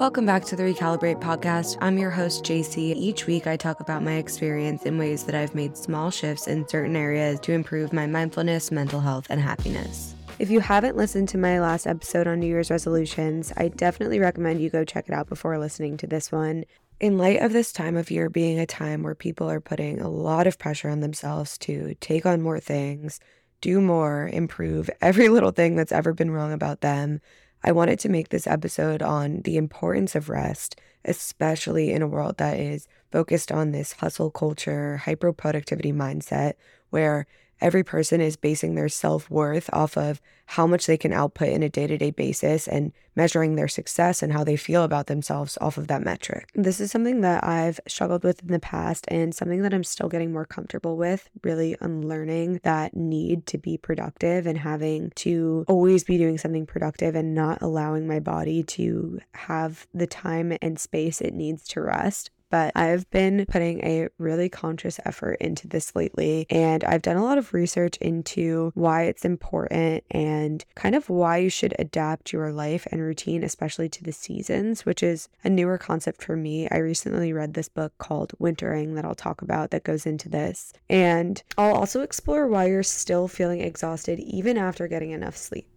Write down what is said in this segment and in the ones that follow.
Welcome back to the Recalibrate Podcast. I'm your host, JC. Each week, I talk about my experience in ways that I've made small shifts in certain areas to improve my mindfulness, mental health, and happiness. If you haven't listened to my last episode on New Year's resolutions, I definitely recommend you go check it out before listening to this one. In light of this time of year being a time where people are putting a lot of pressure on themselves to take on more things, do more, improve every little thing that's ever been wrong about them, I wanted to make this episode on the importance of rest, especially in a world that is focused on this hustle culture, hyper-productivity mindset, where every person is basing their self-worth off of how much they can output in a day-to-day basis and measuring their success and how they feel about themselves off of that metric. This is something that I've struggled with in the past and something that I'm still getting more comfortable with, really unlearning that need to be productive and having to always be doing something productive and not allowing my body to have the time and space it needs to rest. But I've been putting a really conscious effort into this lately, and I've done a lot of research into why it's important and kind of why you should adapt your life and routine, especially to the seasons, which is a newer concept for me. I recently read this book called Wintering that I'll talk about that goes into this. And I'll also explore why you're still feeling exhausted even after getting enough sleep.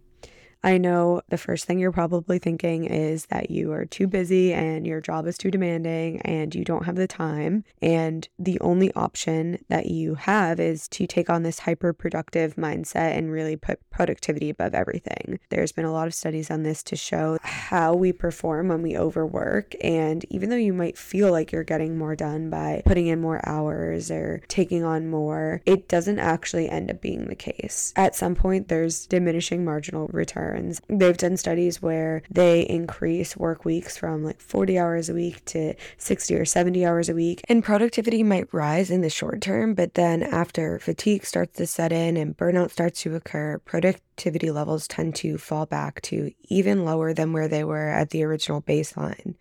I know the first thing you're probably thinking is that you are too busy and your job is too demanding and you don't have the time. And the only option that you have is to take on this hyper-productive mindset and really put productivity above everything. There's been a lot of studies on this to show how we perform when we overwork. And even though you might feel like you're getting more done by putting in more hours or taking on more, it doesn't actually end up being the case. At some point, there's diminishing marginal return. They've done studies where they increase work weeks from 40 hours a week to 60 or 70 hours a week, and productivity might rise in the short term, but then after fatigue starts to set in and burnout starts to occur, productivity levels tend to fall back to even lower than where they were at the original baseline.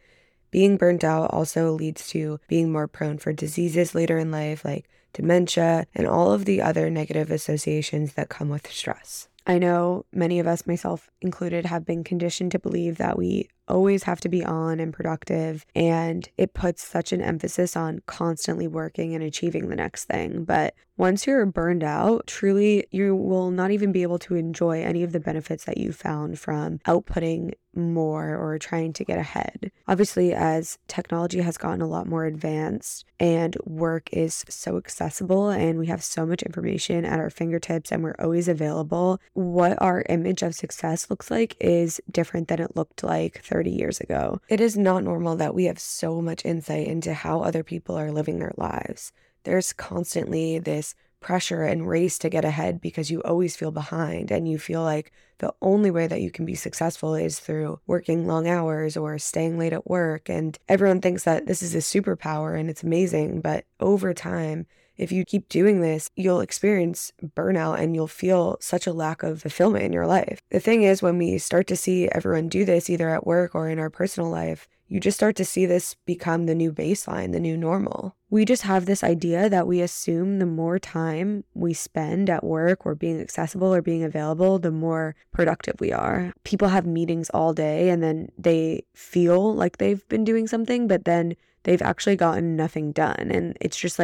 Being burnt out also leads to being more prone for diseases later in life, like dementia and all of the other negative associations that come with stress. I know many of us, myself included, have been conditioned to believe that we always have to be on and productive, and it puts such an emphasis on constantly working and achieving the next thing. But once you're burned out, truly, you will not even be able to enjoy any of the benefits that you found from outputting more or trying to get ahead. Obviously, as technology has gotten a lot more advanced and work is so accessible and we have so much information at our fingertips and we're always available, what our image of success looks like is different than it looked like 30 years ago. It is not normal that we have so much insight into how other people are living their lives. There's constantly this pressure and race to get ahead because you always feel behind and you feel like the only way that you can be successful is through working long hours or staying late at work. And everyone thinks that this is a superpower and it's amazing, but over time, if you keep doing this, you'll experience burnout and you'll feel such a lack of fulfillment in your life. The thing is, when we start to see everyone do this, either at work or in our personal life, you just start to see this become the new baseline, the new normal. We just have this idea that we assume the more time we spend at work or being accessible or being available, the more productive we are. People have meetings all day and then they feel like they've been doing something, but then they've actually gotten nothing done. And it's just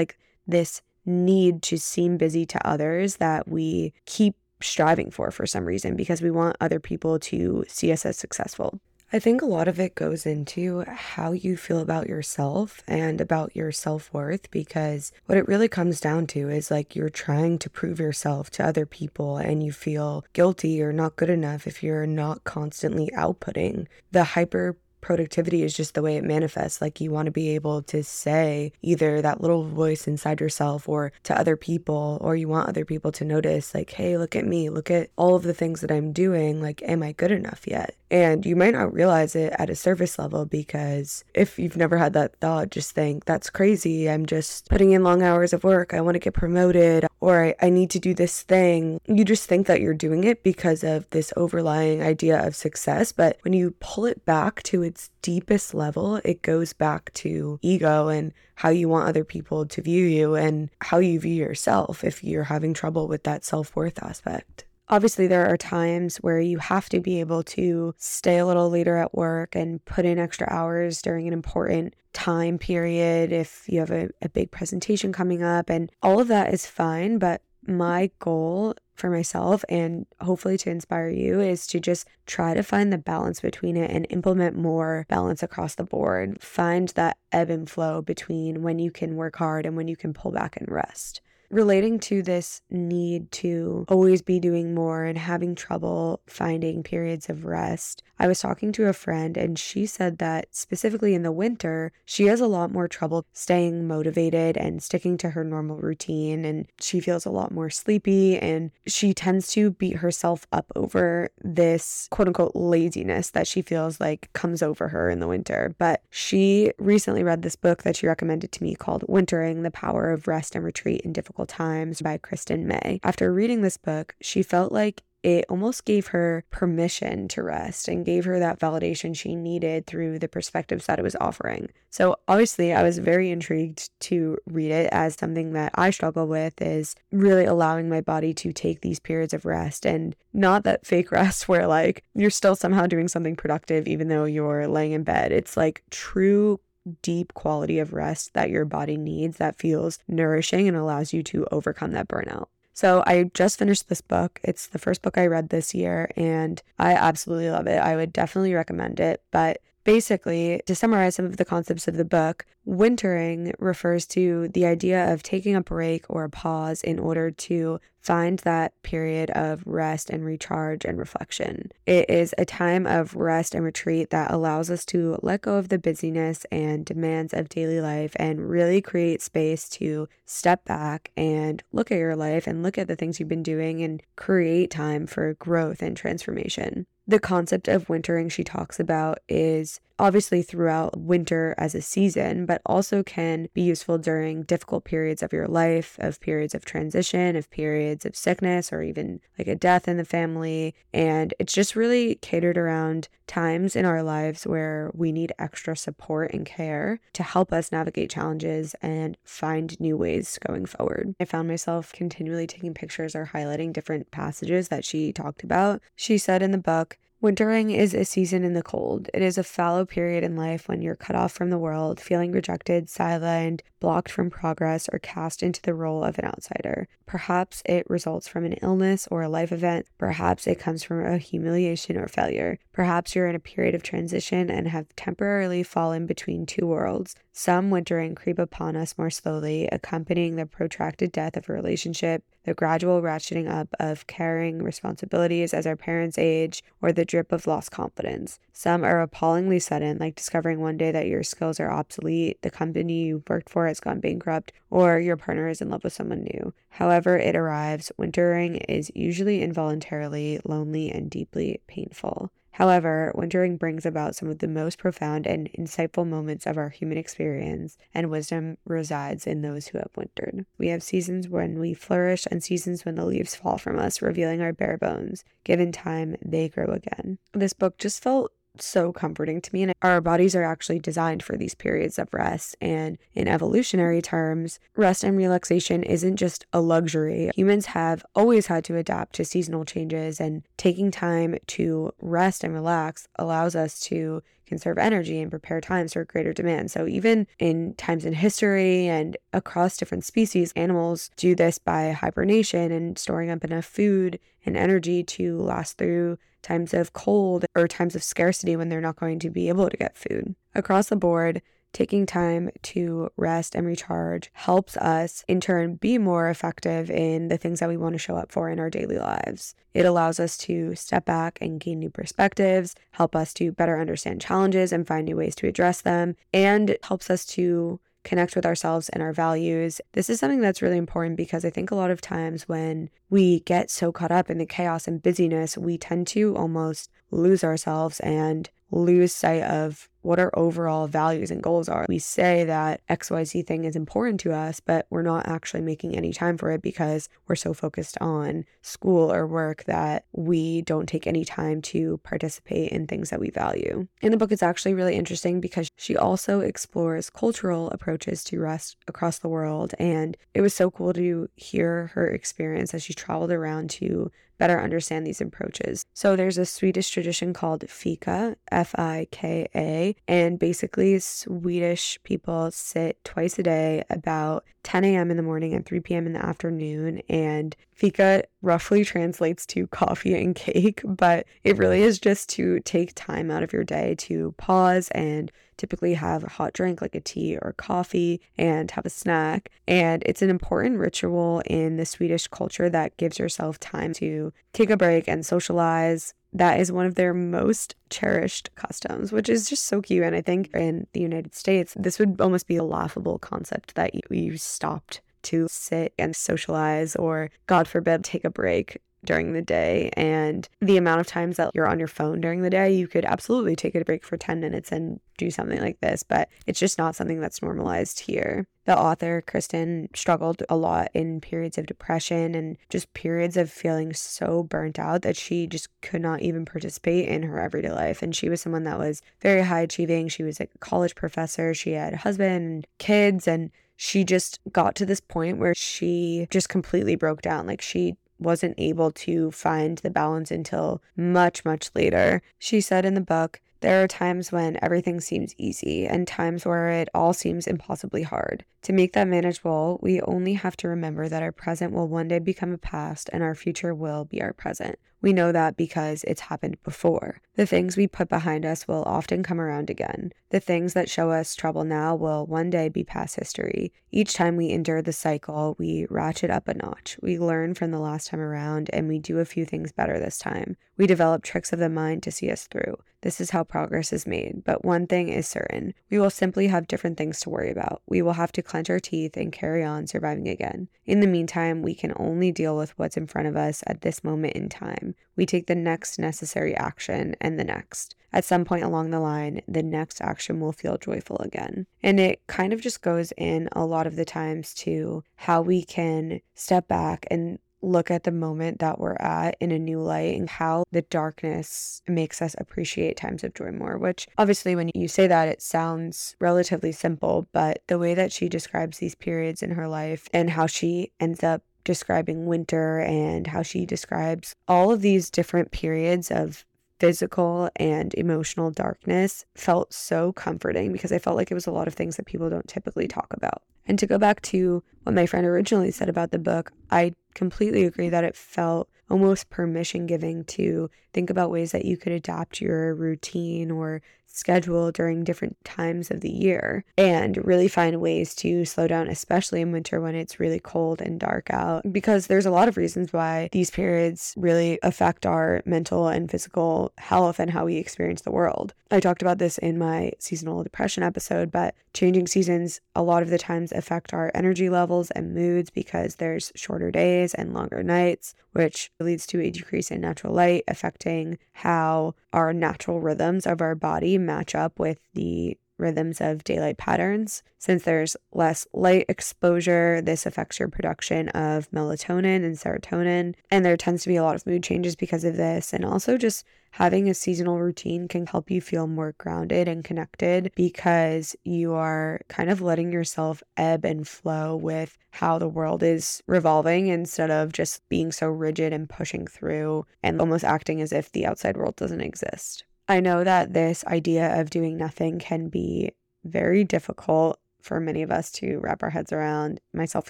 this need to seem busy to others that we keep striving for some reason, because we want other people to see us as successful. I think a lot of it goes into how you feel about yourself and about your self-worth, because what it really comes down to is you're trying to prove yourself to other people and you feel guilty or not good enough if you're not constantly outputting. The hyper-productivity is just the way it manifests. You want to be able to say either that little voice inside yourself or to other people, or you want other people to notice, hey, look at me, look at all of the things that I'm doing, am I good enough yet? And you might not realize it at a surface level, because if you've never had that thought, just think, that's crazy. I'm just putting in long hours of work. I want to get promoted, or I need to do this thing. You just think that you're doing it because of this overlying idea of success. But when you pull it back to its deepest level, it goes back to ego and how you want other people to view you and how you view yourself if you're having trouble with that self-worth aspect. Obviously, there are times where you have to be able to stay a little later at work and put in extra hours during an important time period if you have a big presentation coming up, and all of that is fine. But my goal for myself, and hopefully to inspire you, is to just try to find the balance between it and implement more balance across the board. Find that ebb and flow between when you can work hard and when you can pull back and rest. Relating to this need to always be doing more and having trouble finding periods of rest, I was talking to a friend and she said that specifically in the winter, she has a lot more trouble staying motivated and sticking to her normal routine, and she feels a lot more sleepy, and she tends to beat herself up over this quote-unquote laziness that she feels like comes over her in the winter. But she recently read this book that she recommended to me called Wintering: The Power of Rest and Retreat in Difficult Times by Katherine May. After reading this book, she felt like it almost gave her permission to rest and gave her that validation she needed through the perspectives that it was offering. So obviously, I was very intrigued to read it, as something that I struggle with is really allowing my body to take these periods of rest, and not that fake rest where like you're still somehow doing something productive even though you're laying in bed. It's like true deep quality of rest that your body needs that feels nourishing and allows you to overcome that burnout. So I just finished this book. It's the first book I read this year and I absolutely love it. I would definitely recommend it. But basically, to summarize some of the concepts of the book, wintering refers to the idea of taking a break or a pause in order to find that period of rest and recharge and reflection. It is a time of rest and retreat that allows us to let go of the busyness and demands of daily life and really create space to step back and look at your life and look at the things you've been doing and create time for growth and transformation. The concept of wintering she talks about is obviously throughout winter as a season, but also can be useful during difficult periods of your life, of periods of transition, of periods of sickness, or even like a death in the family. And it's just really catered around times in our lives where we need extra support and care to help us navigate challenges and find new ways going forward. I found myself continually taking pictures or highlighting different passages that she talked about. She said in the book, wintering is a season in the cold. It is a fallow period in life when you're cut off from the world, feeling rejected, sidelined, blocked from progress, or cast into the role of an outsider. Perhaps it results from an illness or a life event. Perhaps it comes from a humiliation or failure. Perhaps you're in a period of transition and have temporarily fallen between two worlds. Some wintering creep upon us more slowly, accompanying the protracted death of a relationship, the gradual ratcheting up of caring responsibilities as our parents age, or the drip of lost confidence. Some are appallingly sudden, like discovering one day that your skills are obsolete, the company you worked for has gone bankrupt, or your partner is in love with someone new. However it arrives, wintering is usually involuntarily lonely and deeply painful. However, wintering brings about some of the most profound and insightful moments of our human experience, and wisdom resides in those who have wintered. We have seasons when we flourish and seasons when the leaves fall from us, revealing our bare bones. Given time, they grow again. This book just felt so comforting to me, and our bodies are actually designed for these periods of rest, and in evolutionary terms, rest and relaxation isn't just a luxury. Humans have always had to adapt to seasonal changes, and taking time to rest and relax allows us to conserve energy and prepare times for greater demand. So even in times in history and across different species, animals do this by hibernation and storing up enough food and energy to last through times of cold or times of scarcity when they're not going to be able to get food. Across the board, taking time to rest and recharge helps us in turn be more effective in the things that we want to show up for in our daily lives. It allows us to step back and gain new perspectives, help us to better understand challenges and find new ways to address them, and helps us to connect with ourselves and our values. This is something that's really important because I think a lot of times when we get so caught up in the chaos and busyness, we tend to almost lose ourselves and lose sight of what our overall values and goals are. We say that XYZ thing is important to us, but we're not actually making any time for it because we're so focused on school or work that we don't take any time to participate in things that we value. In the book, it's actually really interesting because she also explores cultural approaches to rest across the world, and it was so cool to hear her experience as she traveled around to better understand these approaches. So there's a Swedish tradition called Fika, F-I-K-A, and basically Swedish people sit twice a day about 10 a.m. in the morning and 3 p.m. in the afternoon, and Fika roughly translates to coffee and cake, but it really is just to take time out of your day to pause and typically have a hot drink like a tea or coffee and have a snack. And it's an important ritual in the Swedish culture that gives yourself time to take a break and socialize. That is one of their most cherished customs, which is just so cute. And I think in the United States, this would almost be a laughable concept that you stopped to sit and socialize or, God forbid, take a break during the day. And the amount of times that you're on your phone during the day, you could absolutely take a break for 10 minutes and do something like this, but it's just not something that's normalized here. The author, Kristen, struggled a lot in periods of depression and just periods of feeling so burnt out that she just could not even participate in her everyday life. And she was someone that was very high achieving. She was a college professor. She had a husband and kids, and she just got to this point where she just completely broke down. Like, she wasn't able to find the balance until much, much later. She said in the book, "There are times when everything seems easy and times where it all seems impossibly hard. To make that manageable, we only have to remember that our present will one day become a past and our future will be our present. We know that because it's happened before. The things we put behind us will often come around again. The things that show us trouble now will one day be past history. Each time we endure the cycle, we ratchet up a notch. We learn from the last time around, and we do a few things better this time. We develop tricks of the mind to see us through. This is how progress is made, but one thing is certain. We will simply have different things to worry about. We will have to clench our teeth and carry on surviving again. In the meantime, we can only deal with what's in front of us at this moment in time. We take the next necessary action and the next. At some point along the line, the next action will feel joyful again." And it kind of just goes in a lot of the times to how we can step back and look at the moment that we're at in a new light, and how the darkness makes us appreciate times of joy more, which obviously when you say that, it sounds relatively simple, but the way that she describes these periods in her life and how she ends up describing winter and how she describes all of these different periods of physical and emotional darkness felt so comforting, because I felt like it was a lot of things that people don't typically talk about. And to go back to what my friend originally said about the book, I completely agree that it felt almost permission giving to think about ways that you could adapt your routine or schedule during different times of the year and really find ways to slow down, especially in winter when it's really cold and dark out, because there's a lot of reasons why these periods really affect our mental and physical health and how we experience the world. I talked about this in my seasonal depression episode, but changing seasons a lot of the times affect our energy levels and moods because there's shorter days and longer nights, which leads to a decrease in natural light, affecting how our natural rhythms of our body match up with the rhythms of daylight patterns. Since there's less light exposure, this affects your production of melatonin and serotonin, and there tends to be a lot of mood changes because of this. And also, just having a seasonal routine can help you feel more grounded and connected, because you are kind of letting yourself ebb and flow with how the world is revolving instead of just being so rigid and pushing through and almost acting as if the outside world doesn't exist. I know that this idea of doing nothing can be very difficult for many of us to wrap our heads around, myself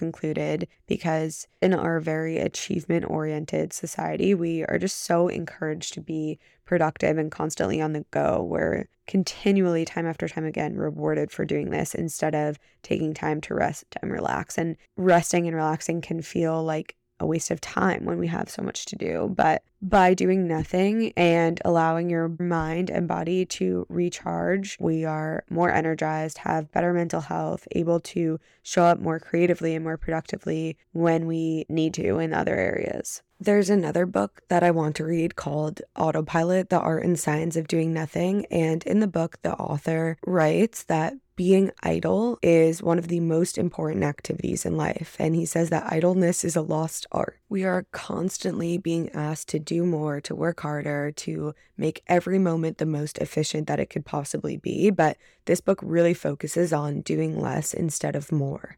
included, because in our very achievement-oriented society, we are just so encouraged to be productive and constantly on the go. We're continually, time after time again, rewarded for doing this instead of taking time to rest and relax. And resting and relaxing can feel like a waste of time when we have so much to do. But by doing nothing and allowing your mind and body to recharge, we are more energized, have better mental health, able to show up more creatively and more productively when we need to in other areas. There's another book that I want to read called Autopilot, The Art and Science of Doing Nothing. And in the book, the author writes that being idle is one of the most important activities in life. And he says that idleness is a lost art. We are constantly being asked to do more, to work harder, to make every moment the most efficient that it could possibly be. But this book really focuses on doing less instead of more.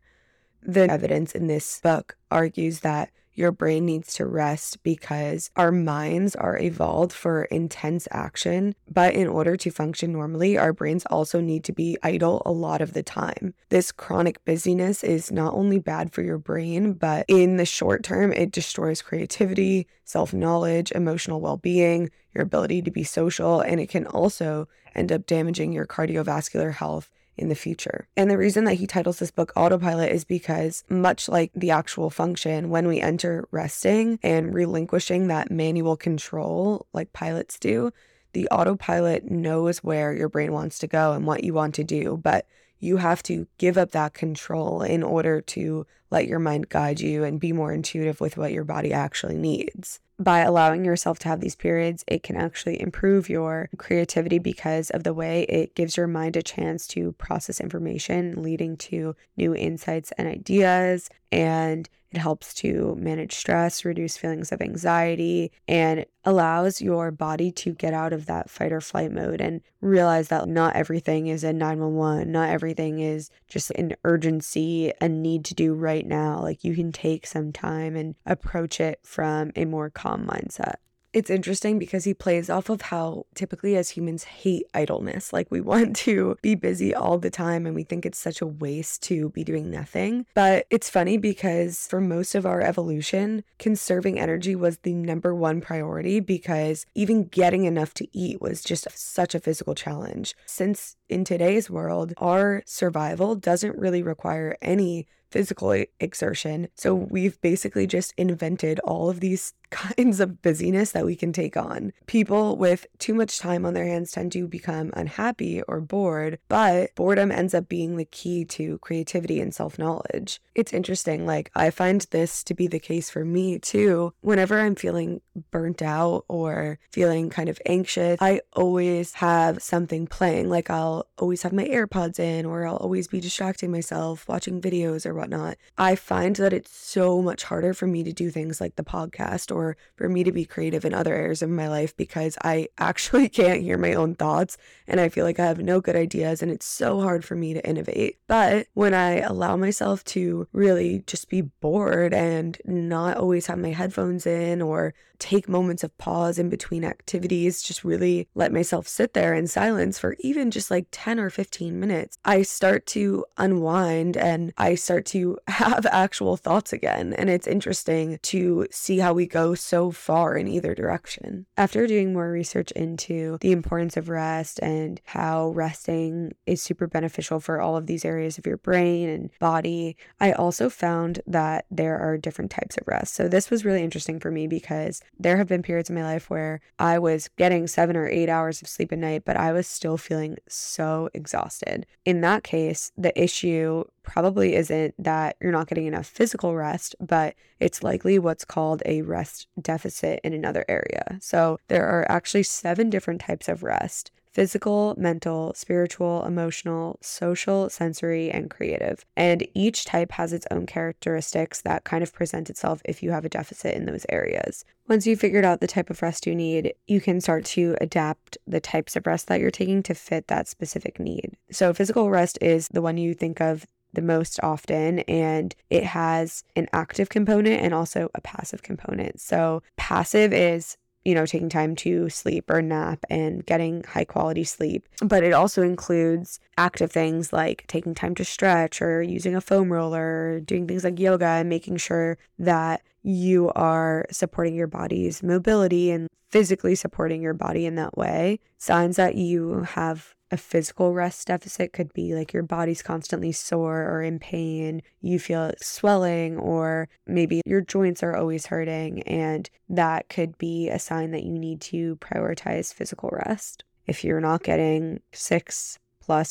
The evidence in this book argues that your brain needs to rest because our minds are evolved for intense action. But in order to function normally, our brains also need to be idle a lot of the time. This chronic busyness is not only bad for your brain, but in the short term, it destroys creativity, self-knowledge, emotional well-being, your ability to be social, and it can also end up damaging your cardiovascular health in the future. And the reason that he titles this book Autopilot is because, much like the actual function, when we enter resting and relinquishing that manual control like pilots do, the autopilot knows where your brain wants to go and what you want to do, but you have to give up that control in order to let your mind guide you and be more intuitive with what your body actually needs. By allowing yourself to have these periods, it can actually improve your creativity because of the way it gives your mind a chance to process information, leading to new insights and ideas. And it helps to manage stress, reduce feelings of anxiety, and allows your body to get out of that fight or flight mode and realize that not everything is a 911, not everything is just an urgency, a need to do right now. Like, you can take some time and approach it from a more calm mindset. It's interesting because he plays off of how typically as humans hate idleness. Like, we want to be busy all the time and we think it's such a waste to be doing nothing. But it's funny because for most of our evolution, conserving energy was the number one priority because even getting enough to eat was just such a physical challenge. Since in today's world, our survival doesn't really require any physical exertion. So we've basically just invented all of these kinds of busyness that we can take on. People with too much time on their hands tend to become unhappy or bored, but boredom ends up being the key to creativity and self-knowledge. It's interesting, like, I find this to be the case for me too. Whenever I'm feeling burnt out or feeling kind of anxious, I always have something playing. Like, I'll always have my AirPods in, or I'll always be distracting myself watching videos or whatnot. I find that it's so much harder for me to do things like the podcast or for me to be creative in other areas of my life because I actually can't hear my own thoughts and I feel like I have no good ideas and it's so hard for me to innovate. But when I allow myself to really just be bored and not always have my headphones in or take moments of pause in between activities, just really let myself sit there in silence for even just like 10 or 15 minutes, I start to unwind and I start to have actual thoughts again. And it's interesting to see how we go so far in either direction. After doing more research into the importance of rest and how resting is super beneficial for all of these areas of your brain and body, I also found that there are different types of rest. So this was really interesting for me because there have been periods in my life where I was getting 7 or 8 hours of sleep a night, but I was still feeling so exhausted. In that case, the issue probably isn't that you're not getting enough physical rest, but it's likely what's called a rest deficit in another area. So there are actually 7 different types of rest: physical, mental, spiritual, emotional, social, sensory, and creative. And each type has its own characteristics that kind of present itself if you have a deficit in those areas. Once you've figured out the type of rest you need, you can start to adapt the types of rest that you're taking to fit that specific need. So physical rest is the one you think of the most often, and it has an active component and also a passive component. So passive is, you know, taking time to sleep or nap and getting high quality sleep. But it also includes active things like taking time to stretch or using a foam roller, doing things like yoga and making sure that you are supporting your body's mobility and physically supporting your body in that way. Signs that you have a physical rest deficit could be like your body's constantly sore or in pain, you feel swelling, or maybe your joints are always hurting, and that could be a sign that you need to prioritize physical rest. If you're not getting 6+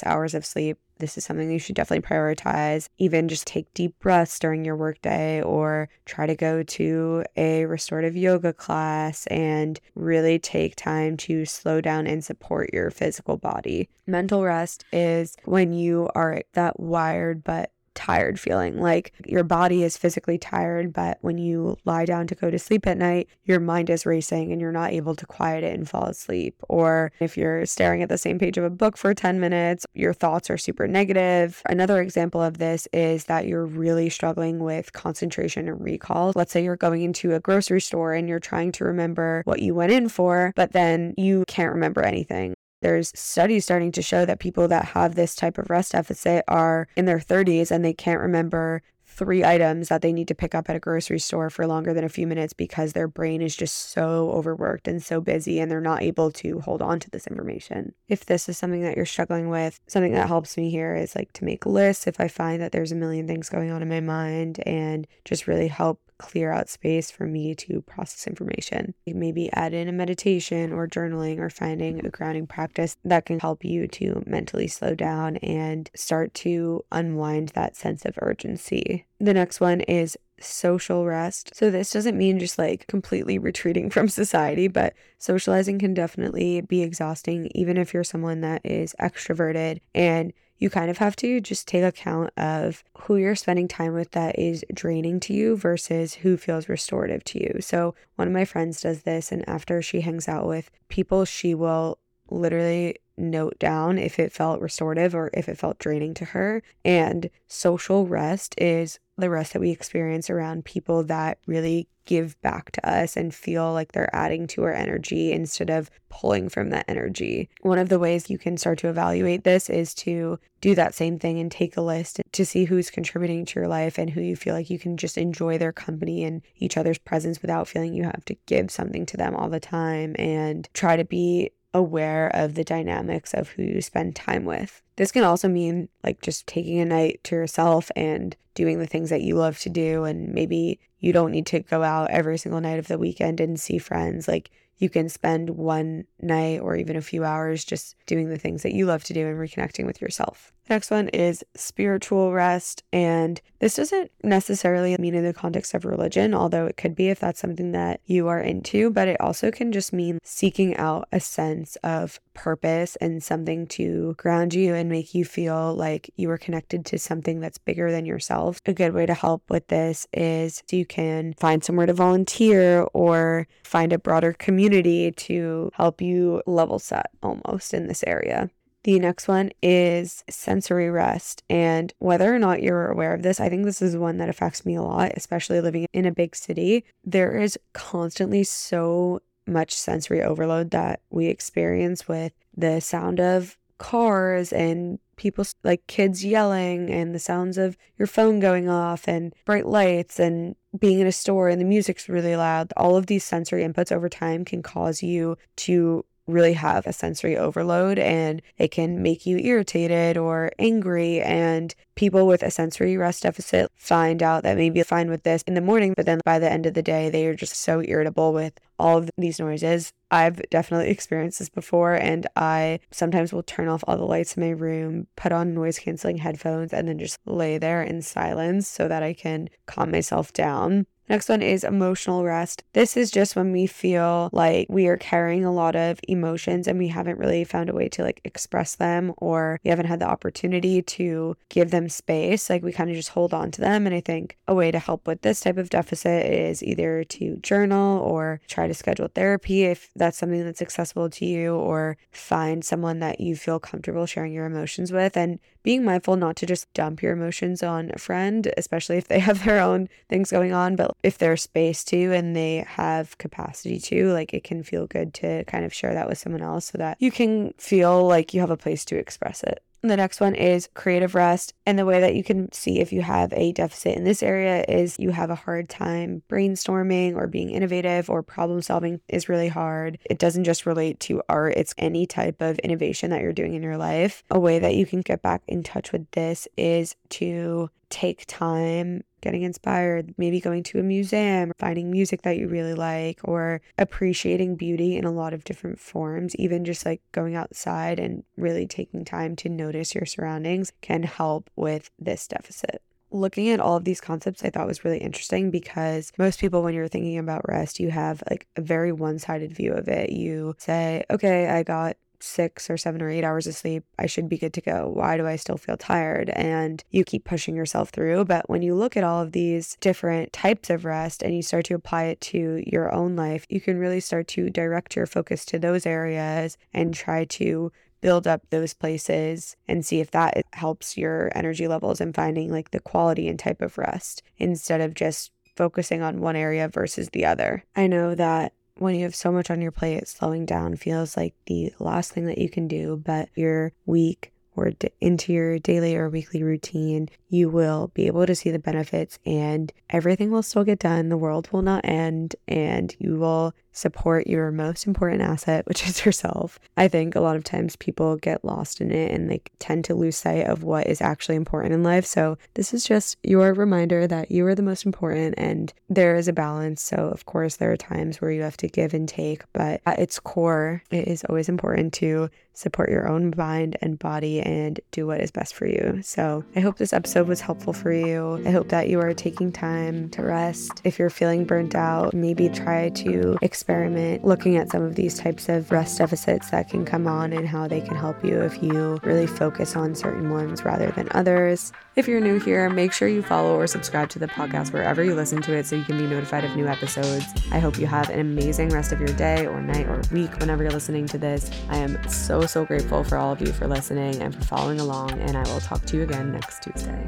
hours of sleep, this is something you should definitely prioritize. Even just take deep breaths during your workday or try to go to a restorative yoga class and really take time to slow down and support your physical body. Mental rest is when you are that wired but tired feeling. Like your body is physically tired, but when you lie down to go to sleep at night, your mind is racing and you're not able to quiet it and fall asleep. Or if you're staring at the same page of a book for 10 minutes, your thoughts are super negative. Another example of this is that you're really struggling with concentration and recall. Let's say you're going into a grocery store and you're trying to remember what you went in for, but then you can't remember anything. There's studies starting to show that people that have this type of rest deficit are in their 30s and they can't remember 3 items that they need to pick up at a grocery store for longer than a few minutes because their brain is just so overworked and so busy and they're not able to hold on to this information. If this is something that you're struggling with, something that helps me here is like to make lists if I find that there's a million things going on in my mind and just really help clear out space for me to process information. Maybe add in a meditation or journaling or finding a grounding practice that can help you to mentally slow down and start to unwind that sense of urgency. The next one is social rest. So this doesn't mean just like completely retreating from society, but socializing can definitely be exhausting, even if you're someone that is extroverted, and you kind of have to just take account of who you're spending time with that is draining to you versus who feels restorative to you. So one of my friends does this, and after she hangs out with people, she will literally note down if it felt restorative or if it felt draining to her. And social rest is the rest that we experience around people that really give back to us and feel like they're adding to our energy instead of pulling from that energy. One of the ways you can start to evaluate this is to do that same thing and take a list to see who's contributing to your life and who you feel like you can just enjoy their company and each other's presence without feeling you have to give something to them all the time, and try to be aware of the dynamics of who you spend time with. This can also mean like just taking a night to yourself and doing the things that you love to do, and maybe you don't need to go out every single night of the weekend and see friends. Like you can spend one night or even a few hours just doing the things that you love to do and reconnecting with yourself. Next one is spiritual rest. And this doesn't necessarily mean in the context of religion, although it could be if that's something that you are into, but it also can just mean seeking out a sense of purpose and something to ground you and make you feel like you are connected to something that's bigger than yourself. A good way to help with this is you can find somewhere to volunteer or find a broader community to help you level set almost in this area. The next one is sensory rest. And whether or not you're aware of this, I think this is one that affects me a lot, especially living in a big city. There is constantly so much sensory overload that we experience with the sound of cars and people, like kids yelling, and the sounds of your phone going off and bright lights and being in a store and the music's really loud. All of these sensory inputs over time can cause you to really have a sensory overload, and it can make you irritated or angry. And people with a sensory rest deficit find out that maybe fine with this in the morning, but then by the end of the day, they are just so irritable with all of these noises. I've definitely experienced this before, and I sometimes will turn off all the lights in my room, put on noise canceling headphones, and then just lay there in silence so that I can calm myself down. Next one is emotional rest. This is just when we feel like we are carrying a lot of emotions and we haven't really found a way to like express them, or we haven't had the opportunity to give them space. Like we kind of just hold on to them. And I think a way to help with this type of deficit is either to journal or try to schedule therapy if that's something that's accessible to you, or find someone that you feel comfortable sharing your emotions with, and being mindful not to just dump your emotions on a friend, especially if they have their own things going on, but if there's space to and they have capacity to, like it can feel good to kind of share that with someone else so that you can feel like you have a place to express it. The next one is creative rest. And the way that you can see if you have a deficit in this area is you have a hard time brainstorming or being innovative, or problem solving is really hard. It doesn't just relate to art. It's any type of innovation that you're doing in your life. A way that you can get back in touch with this is to take time getting inspired, maybe going to a museum, finding music that you really like, or appreciating beauty in a lot of different forms. Even just like going outside and really taking time to notice your surroundings can help with this deficit. Looking at all of these concepts, I thought was really interesting, because most people, when you're thinking about rest, you have like a very one-sided view of it. You say, okay, I got 6 or 7 or 8 hours of sleep, I should be good to go. Why do I still feel tired? And you keep pushing yourself through. But when you look at all of these different types of rest and you start to apply it to your own life, you can really start to direct your focus to those areas and try to build up those places and see if that helps your energy levels and finding like the quality and type of rest instead of just focusing on one area versus the other. I know that when you have so much on your plate, slowing down feels like the last thing that you can do, but your week or into your daily or weekly routine, you will be able to see the benefits and everything will still get done. The world will not end and you will support your most important asset, which is yourself. I think a lot of times people get lost in it and they tend to lose sight of what is actually important in life. So this is just your reminder that you are the most important and there is a balance. So of course there are times where you have to give and take, but at its core, it is always important to support your own mind and body and do what is best for you. So I hope this episode was helpful for you. I hope that you are taking time to rest. If you're feeling burnt out, maybe try to experiment looking at some of these types of rest deficits that can come on and how they can help you if you really focus on certain ones rather than others. If you're new here, make sure you follow or subscribe to the podcast wherever you listen to it so you can be notified of new episodes. I hope you have an amazing rest of your day or night or week whenever you're listening to this. I am so grateful for all of you for listening and for following along, and I will talk to you again next Tuesday.